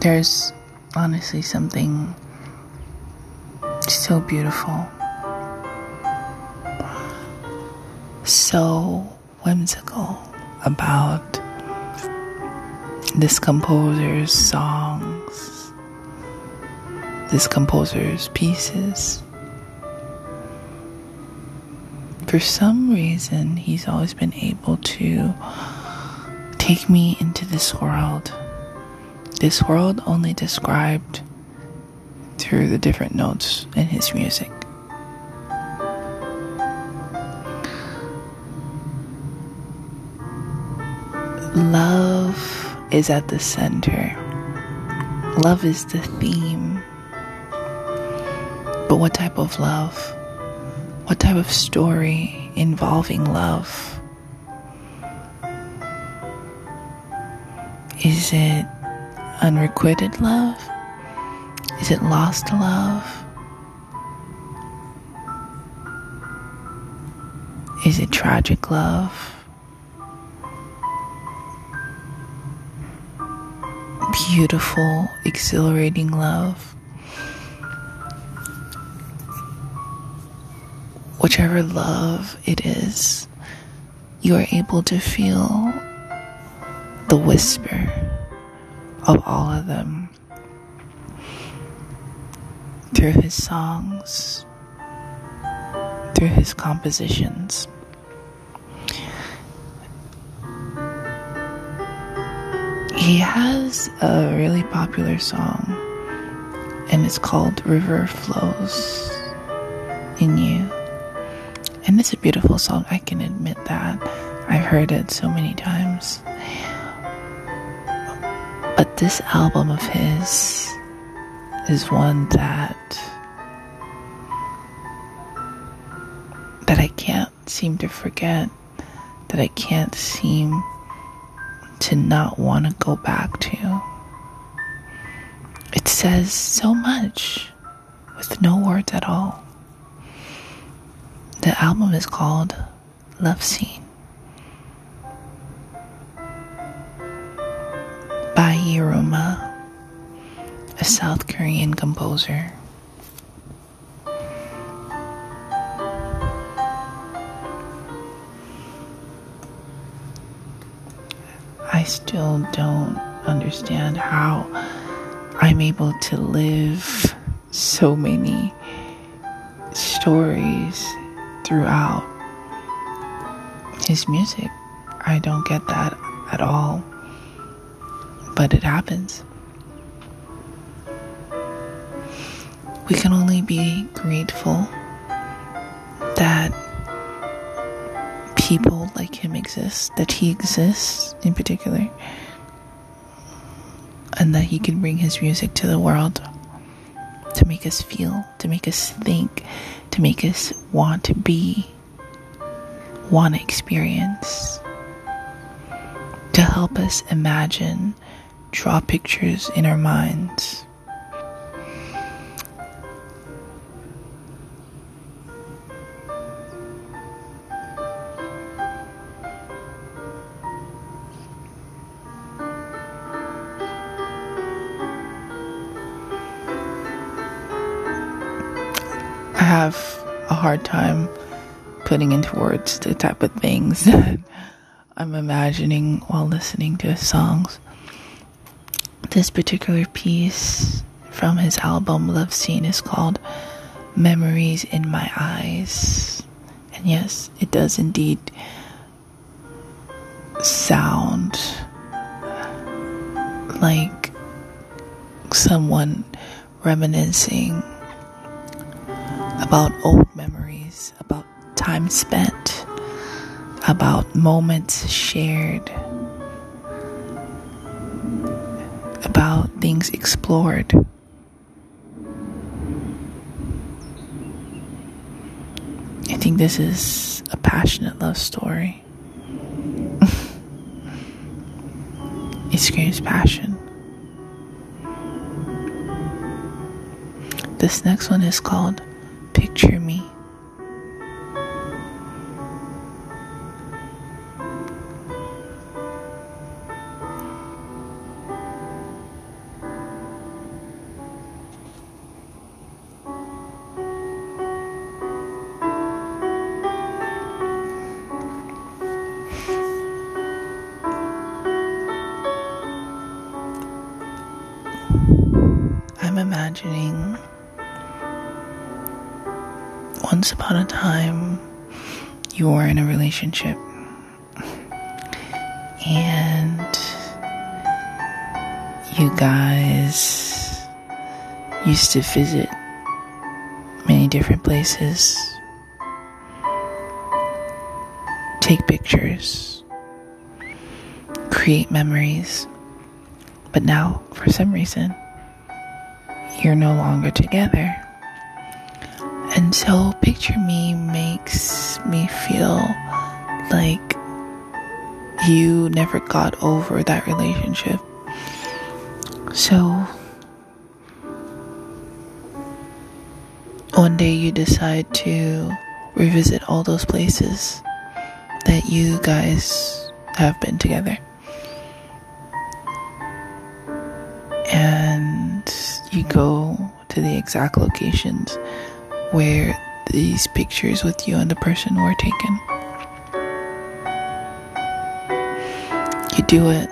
There's honestly something so beautiful, so whimsical about this composer's songs, this composer's pieces. For some reason, he's always been able to take me into this world. This world only described through the different notes in his music. Love is at the center. Love is the theme. But what type of love? What type of story involving love? Is it unrequited love? Is it lost love? Is it tragic love? Beautiful, exhilarating love? Whichever love it is, you are able to feel the whisper of all of them through his songs, through his compositions. He has a really popular song, and it's called River Flows in You. And it's a beautiful song, I can admit that. I've heard it so many times. But this album of his is one that I can't seem to forget, that I can't seem to not want to go back to. It says so much with no words at all. The album is called Love Scene by Yiruma, a South Korean composer. I still don't understand how I'm able to live so many stories throughout his music. I don't get that at all, but it happens. We can only be grateful that people like him exist, that he exists in particular, and that he can bring his music to the world to make us feel, to make us think, to make us want to be, want to experience, to help us imagine, draw pictures in our minds. I have a hard time putting into words the type of things that I'm imagining while listening to his songs. This particular piece from his album Love Scene is called Memories in My Eyes. And yes, it does indeed sound like someone reminiscing about old memories, about time spent, about moments shared, about things explored. I think this is a passionate love story. It screams passion. This next one is called Picture Me. I'm imagining once upon a time you were in a relationship and you guys used to visit many different places, take pictures, create memories, but now for some reason you're no longer together. And so Picture Me makes me feel like you never got over that relationship. So one day you decide to revisit all those places that you guys have been together. And you go to the exact locations where these pictures with you and the person were taken. You do it.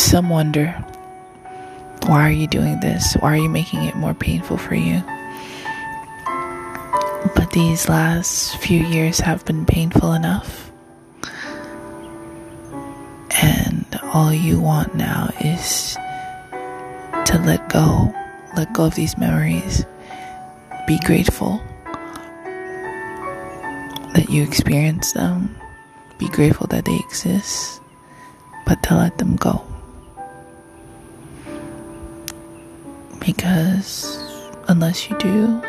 Some wonder, why are you doing this? Why are you making it more painful for you? But these last few years have been painful enough. And all you want now is to let go of these memories. Be grateful that you experienced them. Be grateful that they exist, but to let them go. Because unless you do,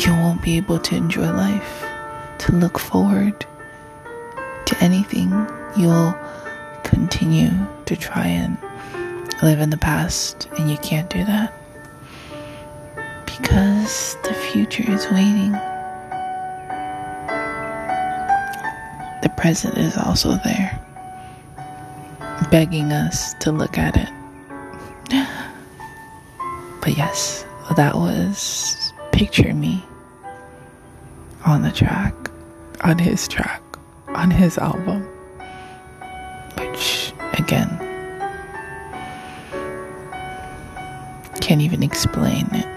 you won't be able to enjoy life, to look forward to anything. You'll continue to try and live in the past, and you can't do that because the future is waiting. The present is also there, begging us to look at it. But yes, that was Picture Me on the track, on his track, on his album, which again, can't even explain it.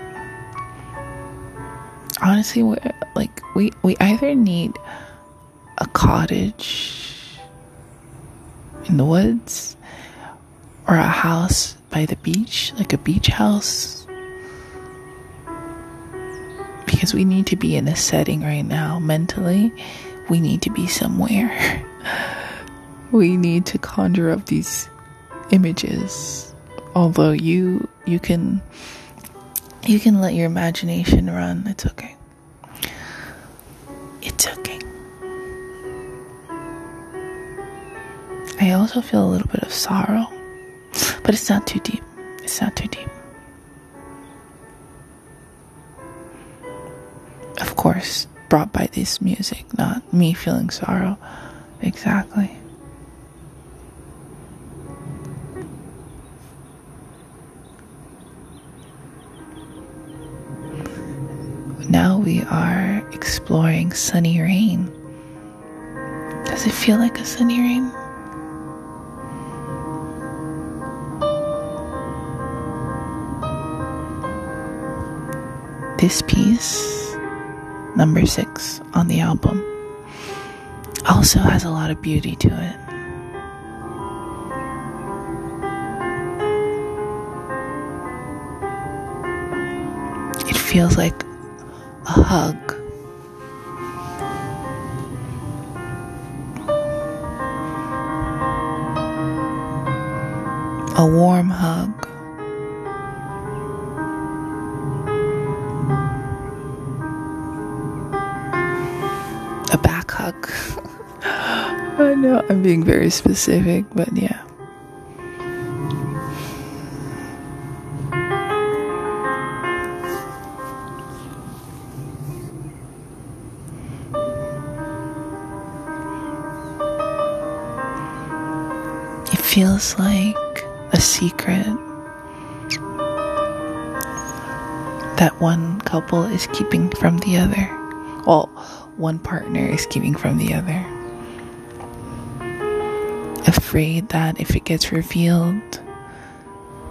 Honestly, we either need a cottage in the woods or a house by the beach, like a beach house, because we need to be in a setting right now. Mentally, we need to be somewhere. We need to conjure up these images, although you can let your imagination run. It's okay. I also feel a little bit of sorrow, but it's not too deep. Of course, brought by this music, not me feeling sorrow. Exactly. Now we are exploring Sunny Rain. Does it feel like a sunny rain? This piece, number 6 on the album, also has a lot of beauty to it. It feels like a hug. A warm hug. A back hug. I know I'm being very specific, but yeah. It feels like a secret that one couple is keeping from the other. Well, one partner is keeping from the other, afraid that if it gets revealed,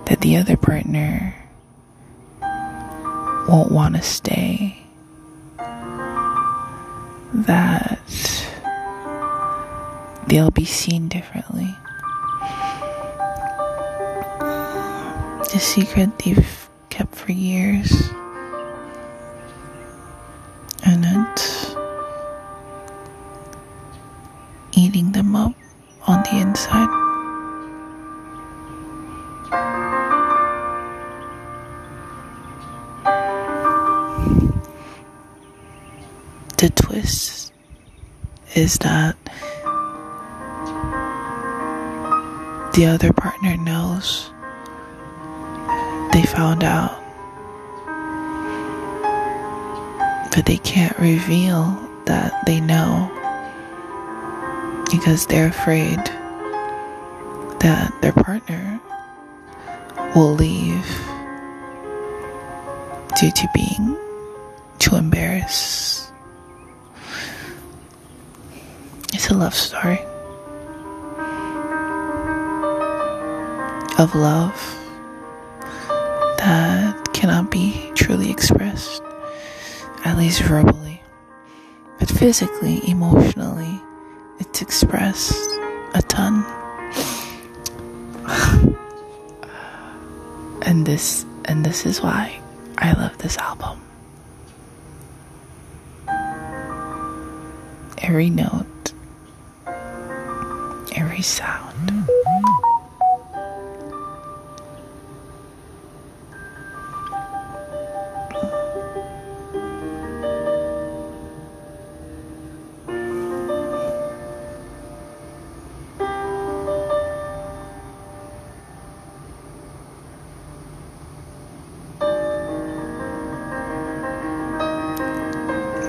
that the other partner won't want to stay, that they'll be seen differently. The secret they've kept for years, and it's eating them up on the inside. The twist is that the other partner knows they found out, but they can't reveal that they know because they're afraid that their partner will leave due to being too embarrassed. It's a love story of love that cannot be truly expressed, at least verbally, but physically, emotionally, it's expressed a ton. And this is why I love this album. Every note, every sound.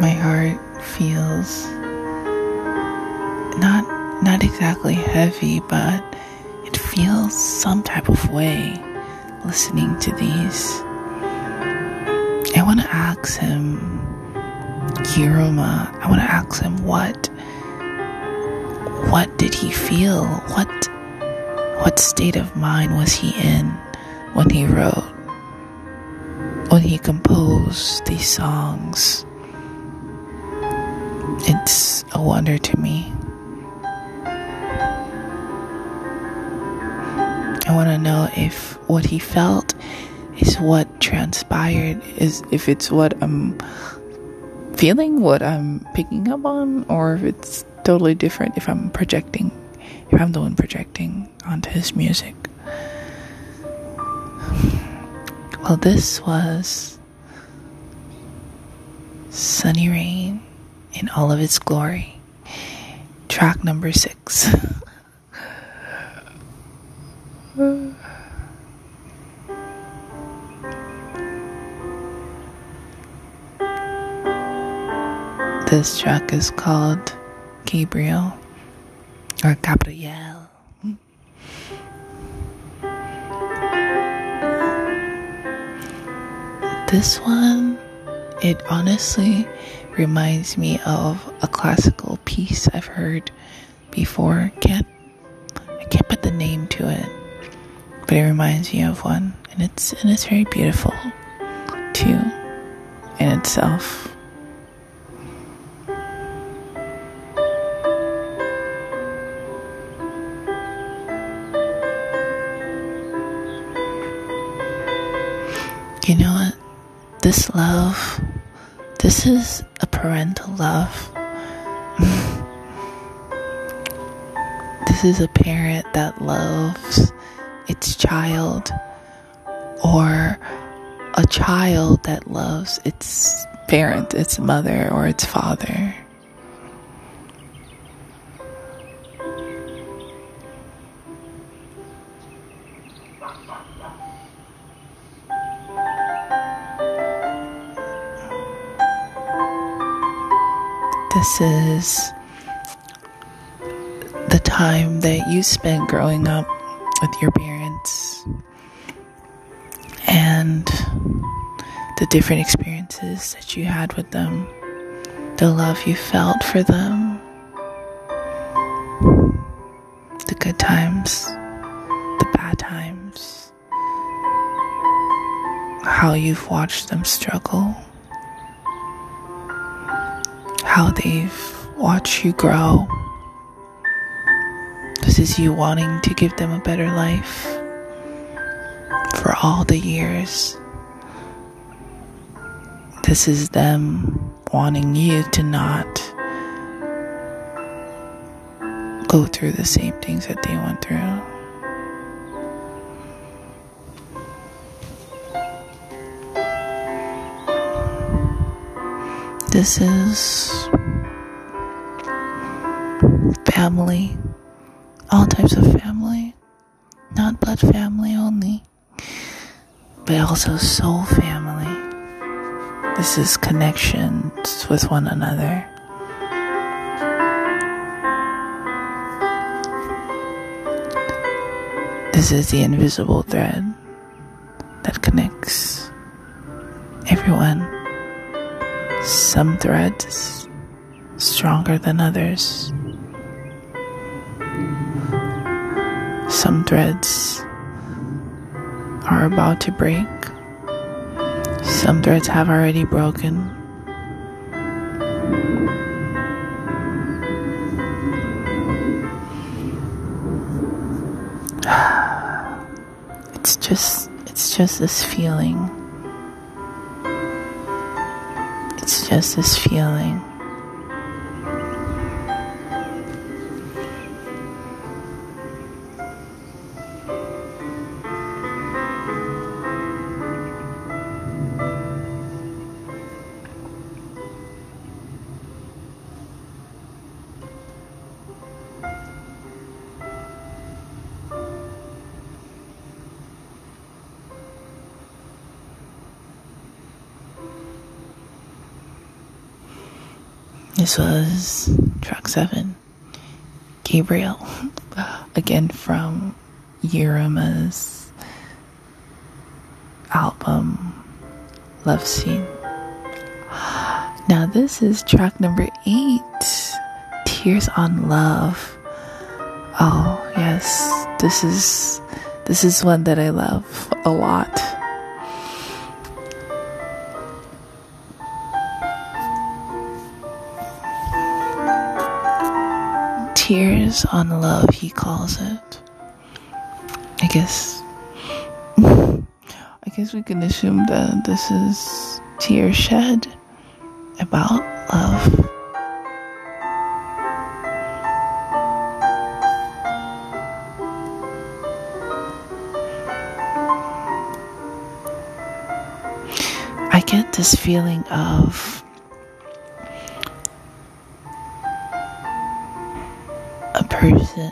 My heart feels not exactly heavy, but it feels some type of way listening to these. I want to ask him, Yiruma, I want to ask him what did he feel? What state of mind was he in when he wrote, when he composed these songs? It's a wonder to me. I want to know if what he felt is what transpired, is if it's what I'm feeling, what I'm picking up on, or if it's totally different, if I'm projecting, if I'm the one projecting onto his music. Well, this was Sunny Rain in all of its glory, track number 6. This track is called Gabriel, or Gabriel. This one, it honestly reminds me of a classical piece I've heard before. I can't put the name to it, but it reminds me of one, and it's very beautiful too in itself. You know what? This love, this is a parental love. This is a parent that loves its child, or a child that loves its parent, its mother, or its father. This is the time that you spent growing up with your parents, and the different experiences that you had with them, the love you felt for them, the good times, the bad times, how you've watched them struggle, how they've watched you grow. This is you wanting to give them a better life for all the years. This is them wanting you to not go through the same things that they went through. This is family, all types of family, not blood family only, but also soul family. This is connections with one another. This is the invisible thread that connects everyone. Some threads stronger than others. Some threads are about to break. Some threads have already broken. It's just this feeling. It's just this feeling. This was track 7, Gabriel, again from Yiruma's album, Love Scene. Now this is track number 8, Tears on Love. Oh yes, this is one that I love a lot. Tears on Love, he calls it. I guess we can assume that this is tears shed about love. I get this feeling of person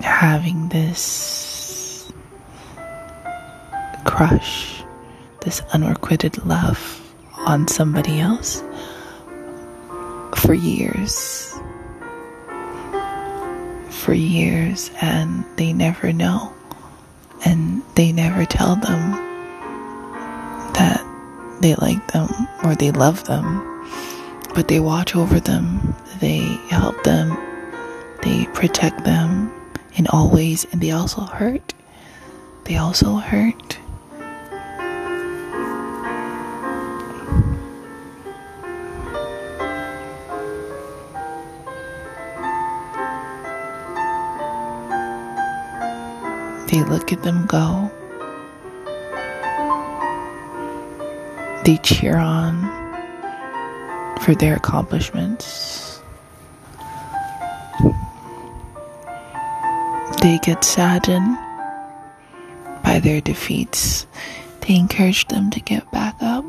having this crush, this unrequited love on somebody else for years. For years, and they never know, and they never tell them that they like them or they love them, but they watch over them, they help them, they protect them in all ways, and they also hurt. They look at them go. They cheer on for their accomplishments. They get saddened by their defeats. They encourage them to get back up,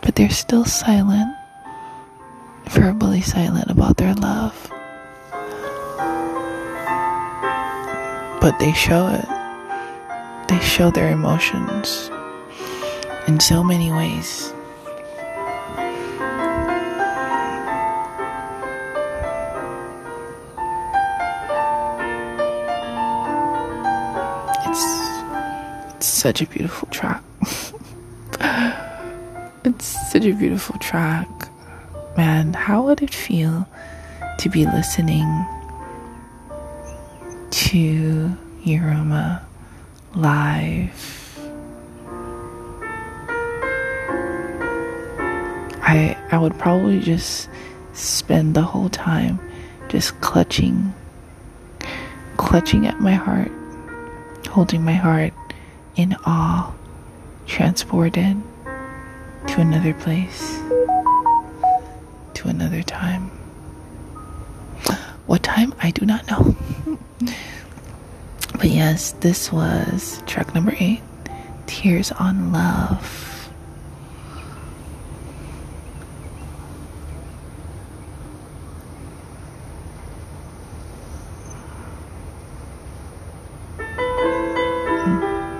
but they're still silent, verbally silent about their love. But they show it. They show their emotions in so many ways. It's such a beautiful track. It's such a beautiful track. Man, how would it feel to be listening to Yiruma live. I would probably just spend the whole time just clutching at my heart, holding my heart in awe, transported to another place, to another time. What time? I do not know. But yes, this was track number 8, Tears on Love.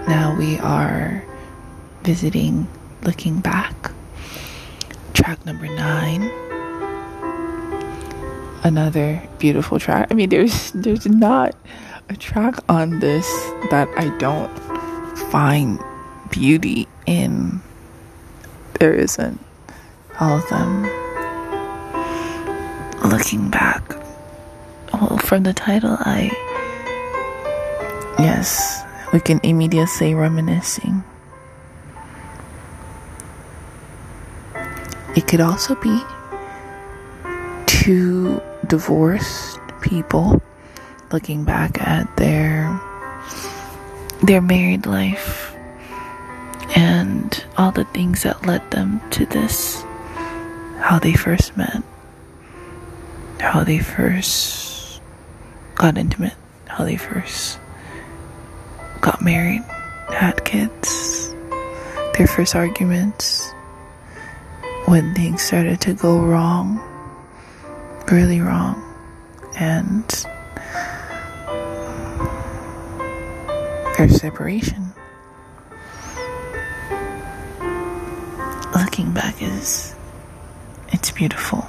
Now we are visiting, looking back, track number 9. Another beautiful track. I mean, there's not a track on this that I don't find beauty in. There isn't. All of them. Looking back. Well, from the title, yes, we can immediately say reminiscing. It could also be two divorced people looking back at their married life and all the things that led them to this, how they first met, how they first got intimate, how they first got married, had kids, their first arguments, when things started to go wrong, really wrong, and their separation. Looking back it's beautiful.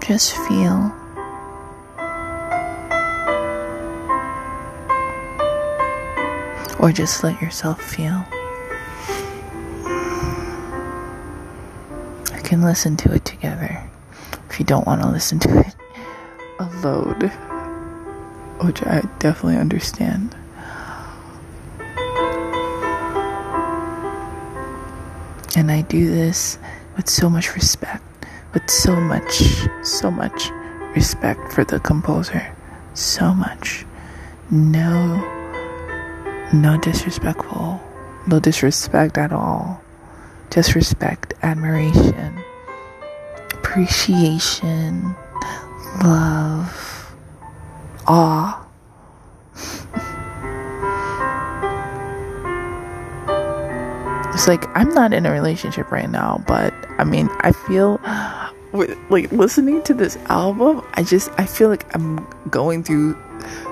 Just feel. Or just let yourself feel. You can listen to it together. If you don't want to listen to it alone, which I definitely understand. And I do this with so much respect. With so much respect for the composer. So much. No disrespect at all. Just respect, admiration, appreciation, love, awe. It's like, I'm not in a relationship right now, but I mean, I feel like listening to this album, I feel like I'm going through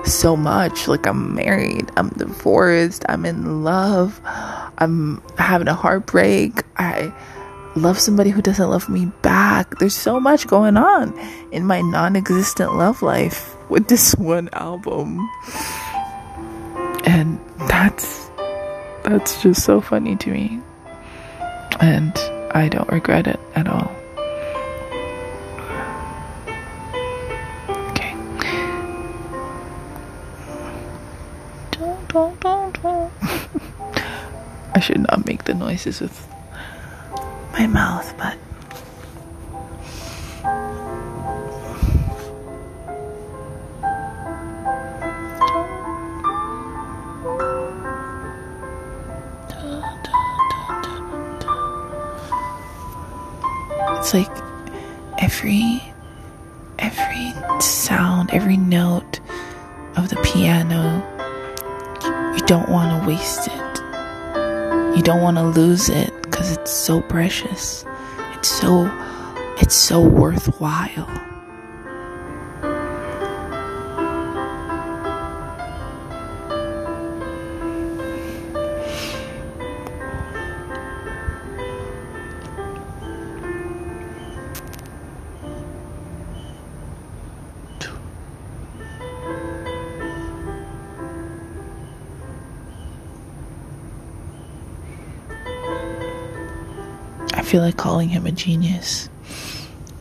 so much. Like, I'm married, I'm divorced, I'm in love, I'm having a heartbreak, I love somebody who doesn't love me back. There's so much going on in my non-existent love life with this one album. And that's just so funny to me. And I don't regret it at all. Okay. Don't. I should not make the noises with my mouth, but it's like every sound, every note of the piano, you don't want to waste it. You don't want to lose it. because it's so precious. It's so worthwhile. I feel like calling him a genius,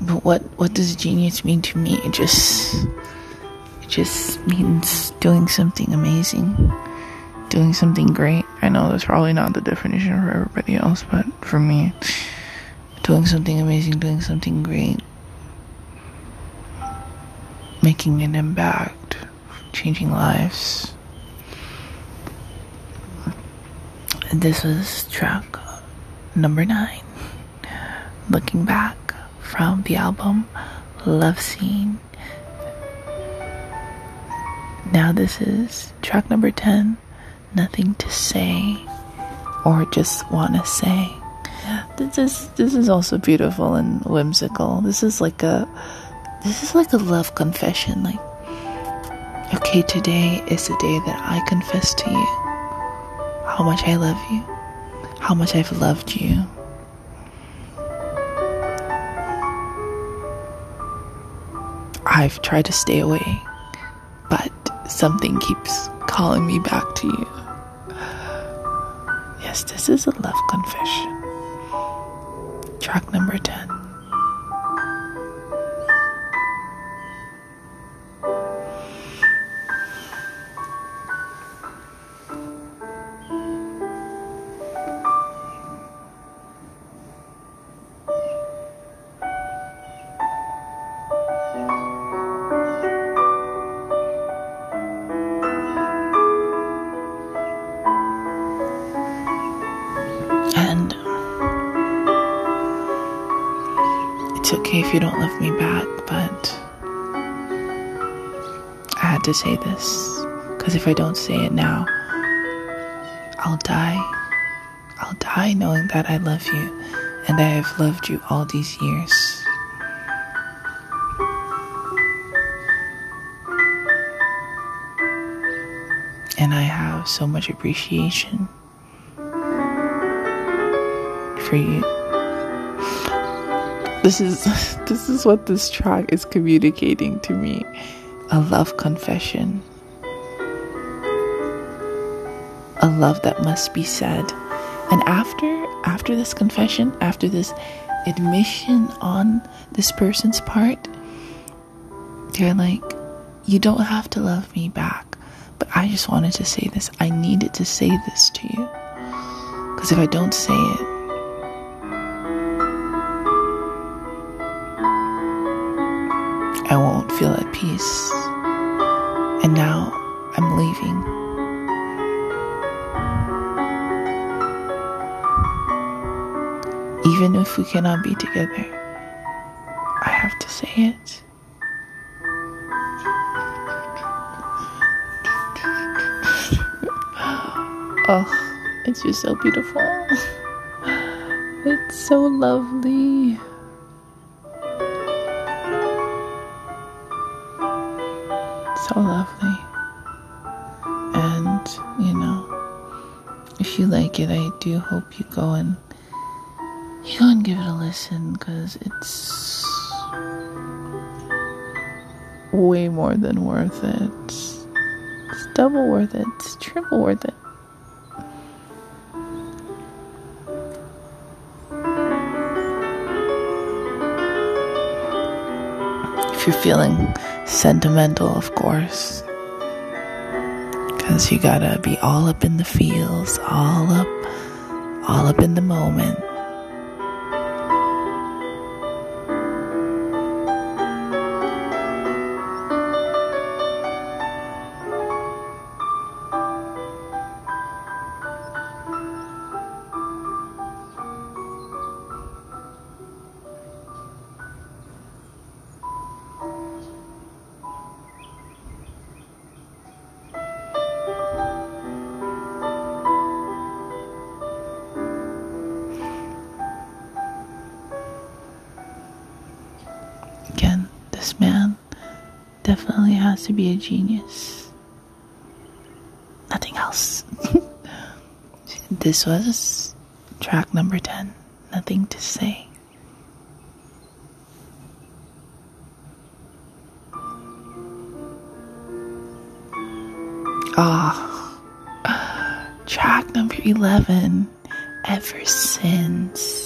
but what does genius mean to me? It just means doing something amazing, doing something great. I know that's probably not the definition for everybody else, but for me, doing something amazing, doing something great, making an impact, changing lives. And this is track number 9. Looking Back, from the album Love Scene. Now this is track number 10, Nothing to Say, or Just Wanna Say. This is also beautiful and whimsical. This is like a love confession. Like, okay, today is the day that I confess to you how much I love you, how much I've loved you. I've tried to stay away, but something keeps calling me back to you. Yes, this is a love confession. Track number 10. It's okay if you don't love me back, but I had to say this, because if I don't say it now, I'll die knowing that I love you, and that I've loved you all these years. And I have so much appreciation for you. This is what this track is communicating to me. A love confession. A love that must be said. And after this confession, after this admission on this person's part, they're like, you don't have to love me back, but I just wanted to say this. I needed to say this to you. Because if I don't say it, I won't feel at peace. And now I'm leaving. Even if we cannot be together, I have to say it. Oh, it's just so beautiful. It's so lovely. So lovely. And if you like it, I do hope you go and give it a listen, because it's way more than worth it. It's double worth it. It's triple worth it. If you're feeling sentimental, of course, because you gotta be all up in the feels, all up in the moment. this man definitely has to be a genius. Nothing else. This was track number 10. Nothing to say. Track number 11. Ever since.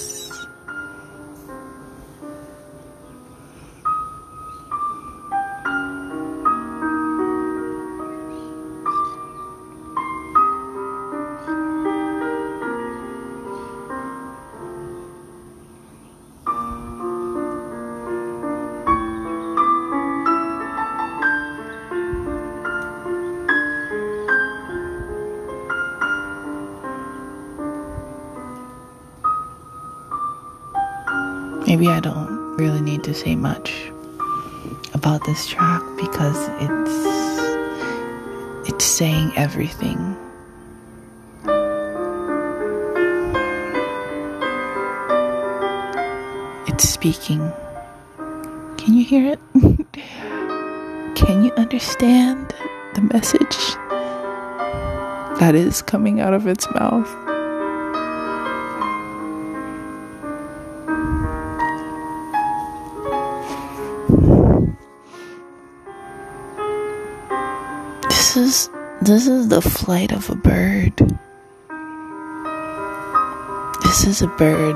Maybe I don't really need to say much about this track because it's saying everything. It's speaking. Can you hear it? Can you understand the message that is coming out of its mouth? This is the flight of a bird. This is a bird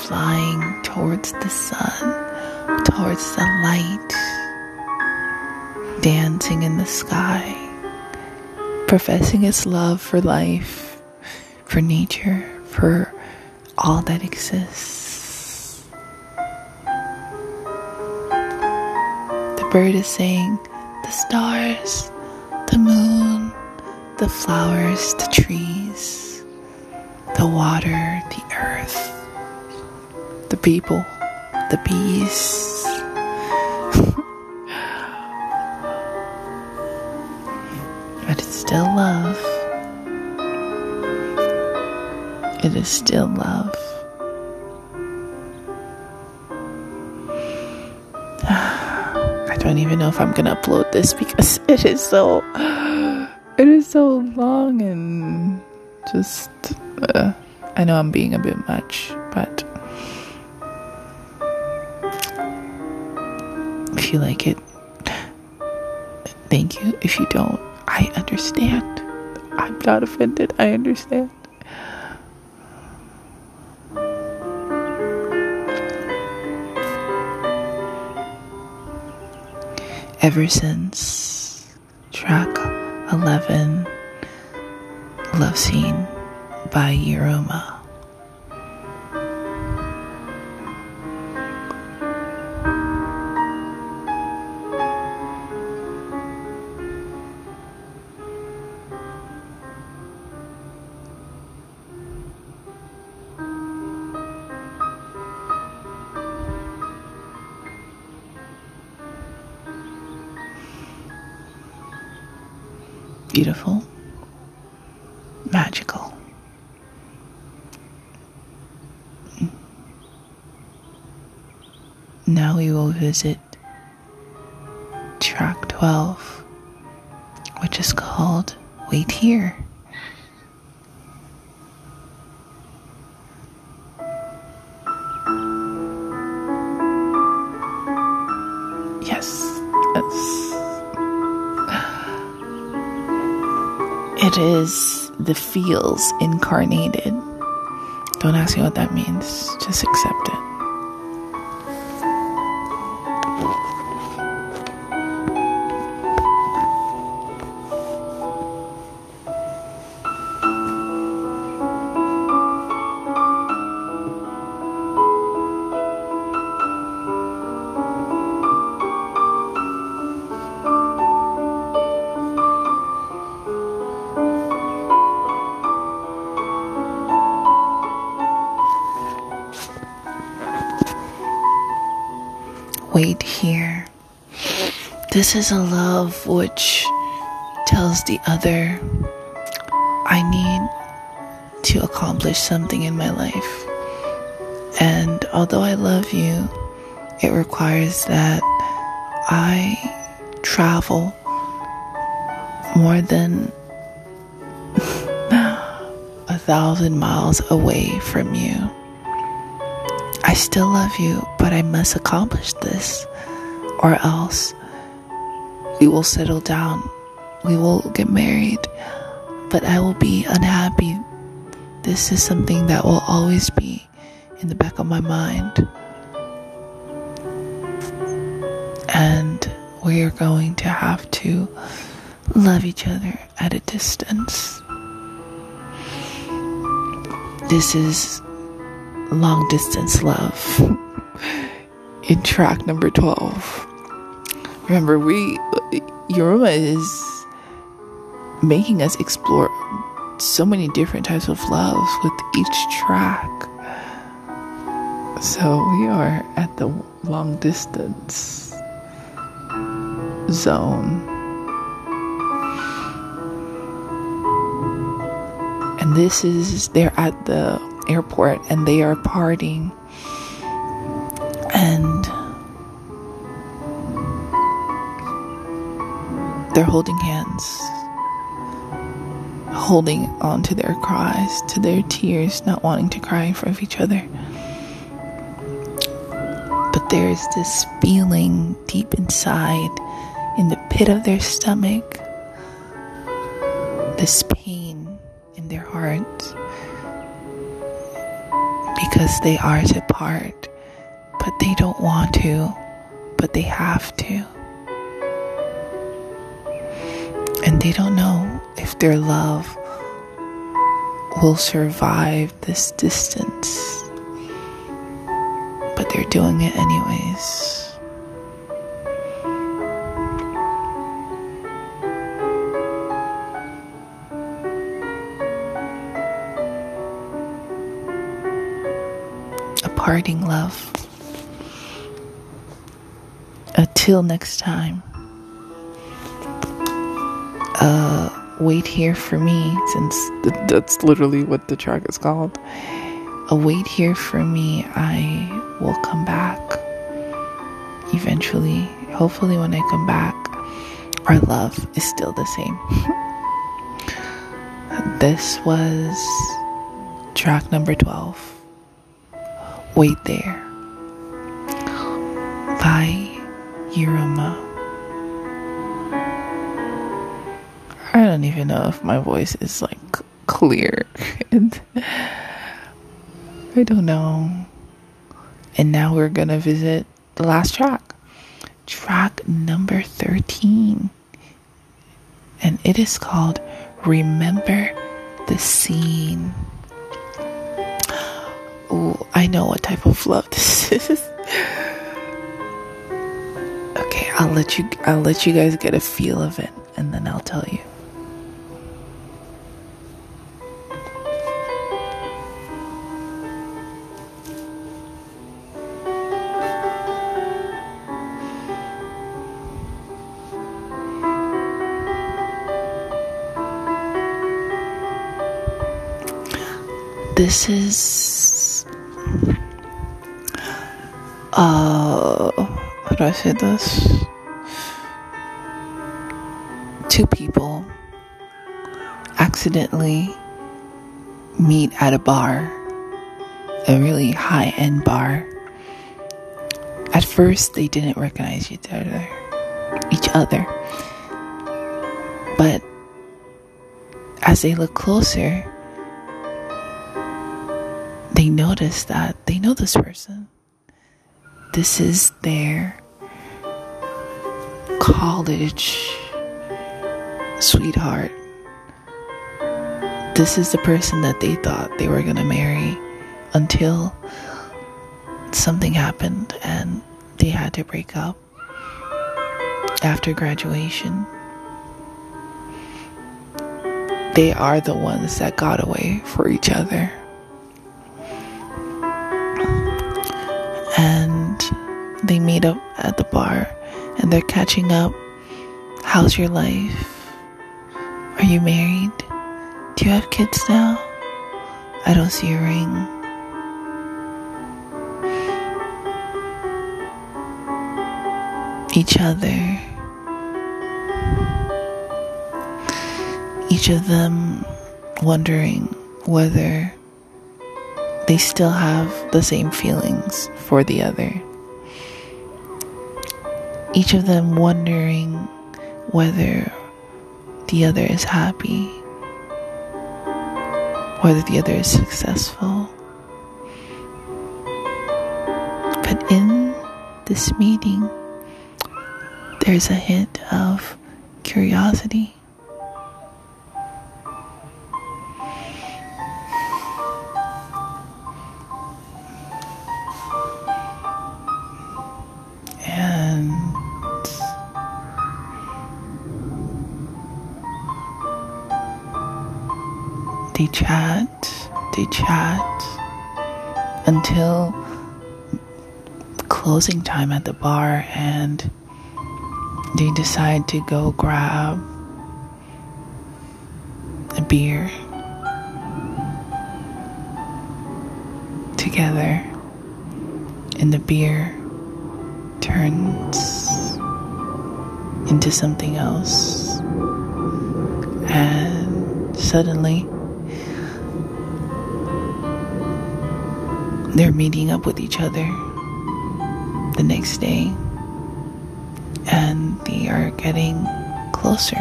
flying towards the sun, towards the light, dancing in the sky, professing its love for life, for nature, for all that exists. The bird is saying, the stars, the moon, the flowers, the trees, the water, the earth, the people, the bees. But it's still love. It is still love. I don't even know if I'm gonna upload this because it is so long and just I know I'm being a bit much, but if you like it, thank you. If you don't, I understand. I'm not offended. I understand. Ever since, track 11, Love Scene by Yiruma. Beautiful, magical. Now we will visit track 12, which is called Wait Here. Yes, that's... It is the feels incarnated. Don't ask me what that means. Just accept it. Wait here. This is a love which tells the other, I need to accomplish something in my life. And although I love you, it requires that I travel more than 1,000 miles away from you. I still love you, but I must accomplish this, or else we will settle down. We will get married, but I will be unhappy. This is something that will always be in the back of my mind. And we are going to have to love each other at a distance. This is long distance love in track number 12. Remember, Yiruma is making us explore so many different types of loves with each track. So we are at the long distance zone. And this is, they're at the airport and they are partying. And they're holding hands, holding on to their cries, to their tears, not wanting to cry in front of each other. But there's this feeling deep inside, in the pit of their stomach, this pain in their heart, because they are to part, but they don't want to, but they have to. And they don't know if their love will survive this distance. But they're doing it anyways. A parting love. Until next time. Wait here for me, since that's literally what the track is called. Wait here for me, I will come back eventually. Hopefully when I come back, our love is still the same. This was track number 12. Wait There by Yiruma. I don't even know if my voice is like clear. I don't know. And now we're gonna visit the last track, track number 13, and it is called Remember the Scene. Oh, I know what type of love this is. Okay, I'll let you guys get a feel of it, and then I'll tell you. This is, how do I say this? Two people accidentally meet at a bar, a really high-end bar. At first, they didn't recognize each other. But as they look closer, they notice that they know this person. This is their college sweetheart. This is the person that they thought they were going to marry until something happened and they had to break up after graduation. They are the ones that got away for each other. And they meet up at the bar and they're catching up. How's your life? Are you married? Do you have kids now? I don't see a ring. each other. Each of them wondering whether they still have the same feelings for the other. Each of them wondering whether the other is happy, whether the other is successful. But in this meeting, there's a hint of curiosity. They chat, until closing time at the bar, and they decide to go grab a beer together, and the beer turns into something else, and suddenly they're meeting up with each other the next day, and they are getting closer,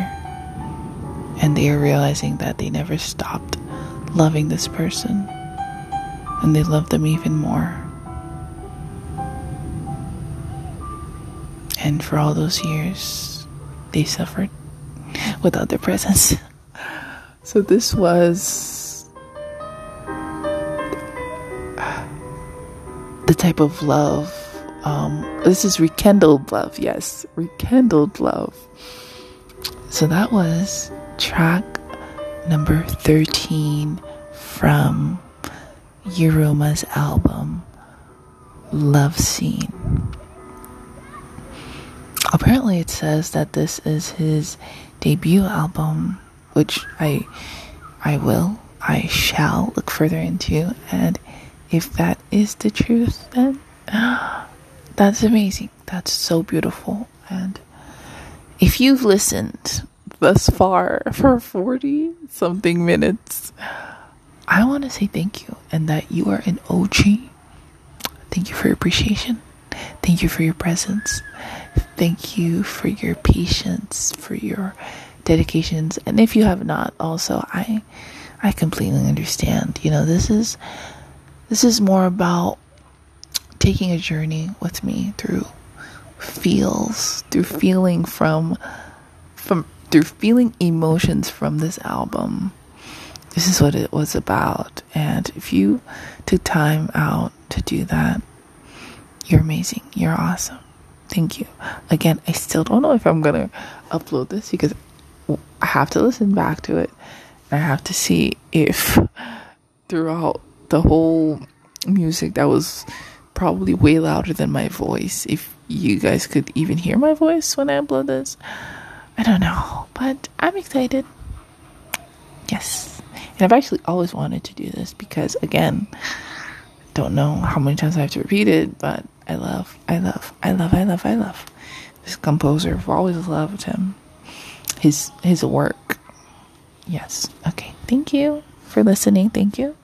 and they are realizing that they never stopped loving this person, and they love them even more. And for all those years, they suffered without their presence. So this was the type of love, this is rekindled love, yes, rekindled love. So that was track number 13 from Yiruma's album, Love Scene. Apparently it says that this is his debut album, which I shall look further into, and if that is the truth, then that's amazing. That's so beautiful. And if you've listened thus far for 40-something minutes, I want to say thank you, and that you are an OG. Thank you for your appreciation. Thank you for your presence. Thank you for your patience, for your dedications. And if you have not, also, I completely understand. You know, this is more about taking a journey with me through feels, through feeling emotions from this album. This is what it was about. And if you took time out to do that, you're amazing. You're awesome. Thank you. Again, I still don't know if I'm going to upload this, because I have to listen back to it. I have to see if throughout the whole music that was probably way louder than my voice, if you guys could even hear my voice when I upload this. I don't know, but I'm excited. Yes. And I've actually always wanted to do this, because again, don't know how many times I have to repeat it, but I love this composer. I've always loved him, his work. Yes. Okay. Thank you for listening. Thank you.